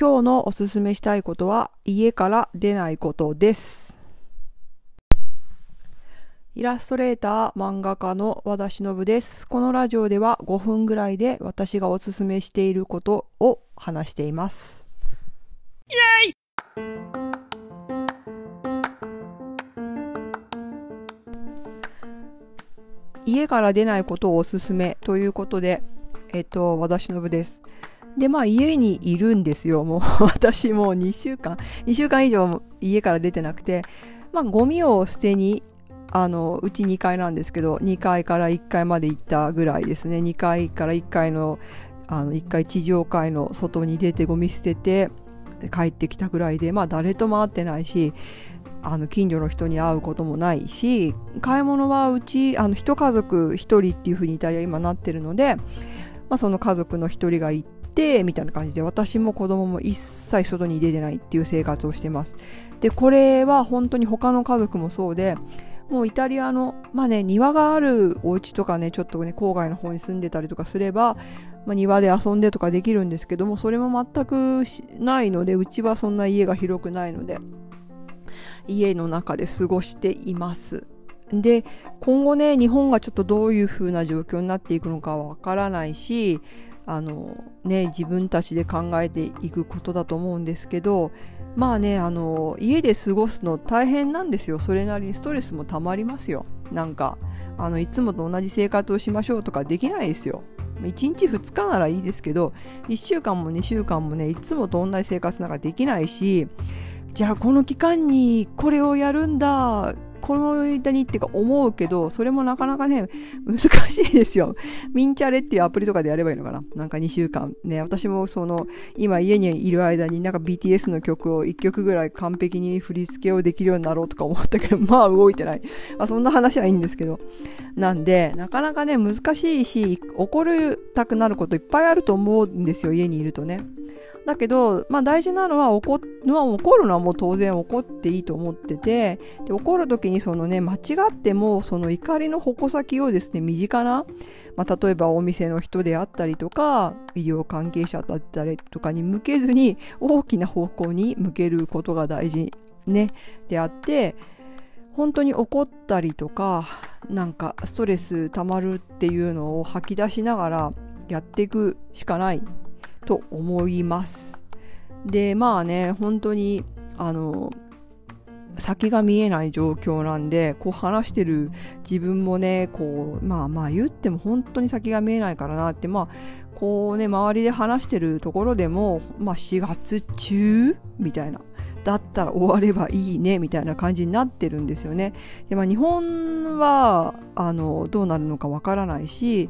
今日のおすすめしたいことは家から出ないことです。イラストレーター漫画家の和田忍です。このラジオでは5分ぐらいで私がおすすめしていることを話しています。イエーイ。家から出ないことをおすすめということで、和田忍です。で、家にいるんですよ。もう私もう2週間以上家から出てなくて、ゴミを捨てに、うち2階なんですけど、2階から1階まで行ったぐらいですね。2階から1階の、1階地上階の外に出てゴミ捨てて帰ってきたぐらいで、誰とも会ってないし、近所の人に会うこともないし、買い物はうち一家族一人っていう風にイタリア今なってるので、その家族の一人が行ってみたいな感じで、私も子供も一切外に出てないっていう生活をしてます。で、これは本当に他の家族もそうで、もうイタリアの庭があるお家とかちょっと郊外の方に住んでたりとかすれば、庭で遊んでとかできるんですけども、それも全くないので、うちはそんな家が広くないので家の中で過ごしています。で、今後日本がちょっとどういう風な状況になっていくのかわからないし、自分たちで考えていくことだと思うんですけど、家で過ごすの大変なんですよ。それなりにストレスもたまりますよ。いつもと同じ生活をしましょうとかできないですよ。1日2日ならいいですけど、1週間も2週間もいつもと同じ生活なんかできないし、じゃあこの期間にこれをやるんだ、この間にってか思うけど、それもなかなか難しいですよ。ミンチャレっていうアプリとかでやればいいのかな。2週間私も今家にいる間にBTS の曲を1曲ぐらい完璧に振り付けをできるようになろうとか思ったけど、動いてない。そんな話はいいんですけど。なんでなかなか難しいし、怒りたくなることいっぱいあると思うんですよ、家にいるとね。だけど、大事なのは怒るのはもう当然怒っていいと思ってて、で、怒る時に間違ってもその怒りの矛先をですね、身近な、例えばお店の人であったりとか医療関係者だったりとかに向けずに、大きな方向に向けることが大事であって、本当に怒ったりとかストレス溜まるっていうのを吐き出しながらやっていくしかないと思います。で、本当に先が見えない状況なんで、話してる自分も言っても本当に先が見えないからなって、周りで話してるところでも4月中みたいな、だったら終わればいいねみたいな感じになってるんですよね。で、日本はどうなるのかわからないし、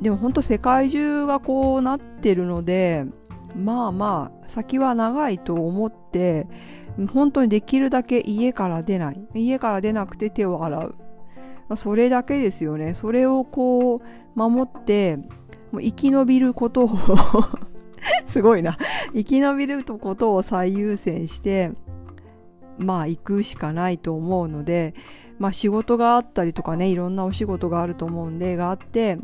でも本当世界中がこうなってるので、先は長いと思って、本当にできるだけ家から出なくて手を洗う、それだけですよね。それを守って、もう生き延びることをすごいな、生き延びることを最優先して行くしかないと思うので、仕事があったりとかいろんなお仕事があると思うんでがあって、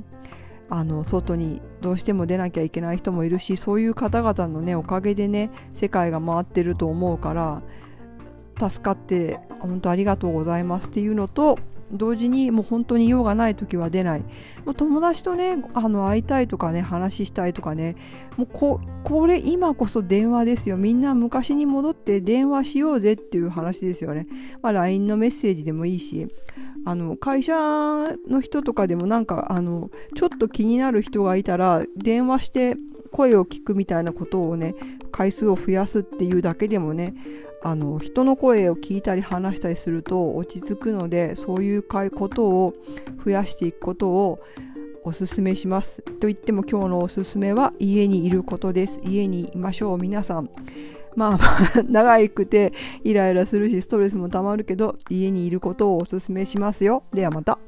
外にどうしても出なきゃいけない人もいるし、そういう方々のおかげで世界が回ってると思うから、助かって本当ありがとうございますっていうのと同時に、もう本当に用がない時は出ない、もう友達と会いたいとか話したいとかもうこれ今こそ電話ですよ。みんな昔に戻って電話しようぜっていう話ですよね。LINE のメッセージでもいいし、会社の人とかでもちょっと気になる人がいたら電話して声を聞くみたいなことを回数を増やすっていうだけでも人の声を聞いたり話したりすると落ち着くので、そういうことを増やしていくことをおすすめします。と言っても今日のおすすめは家にいることです。家にいましょう皆さん。長くてイライラするしストレスもたまるけど、家にいることをおすすめしますよ。ではまた。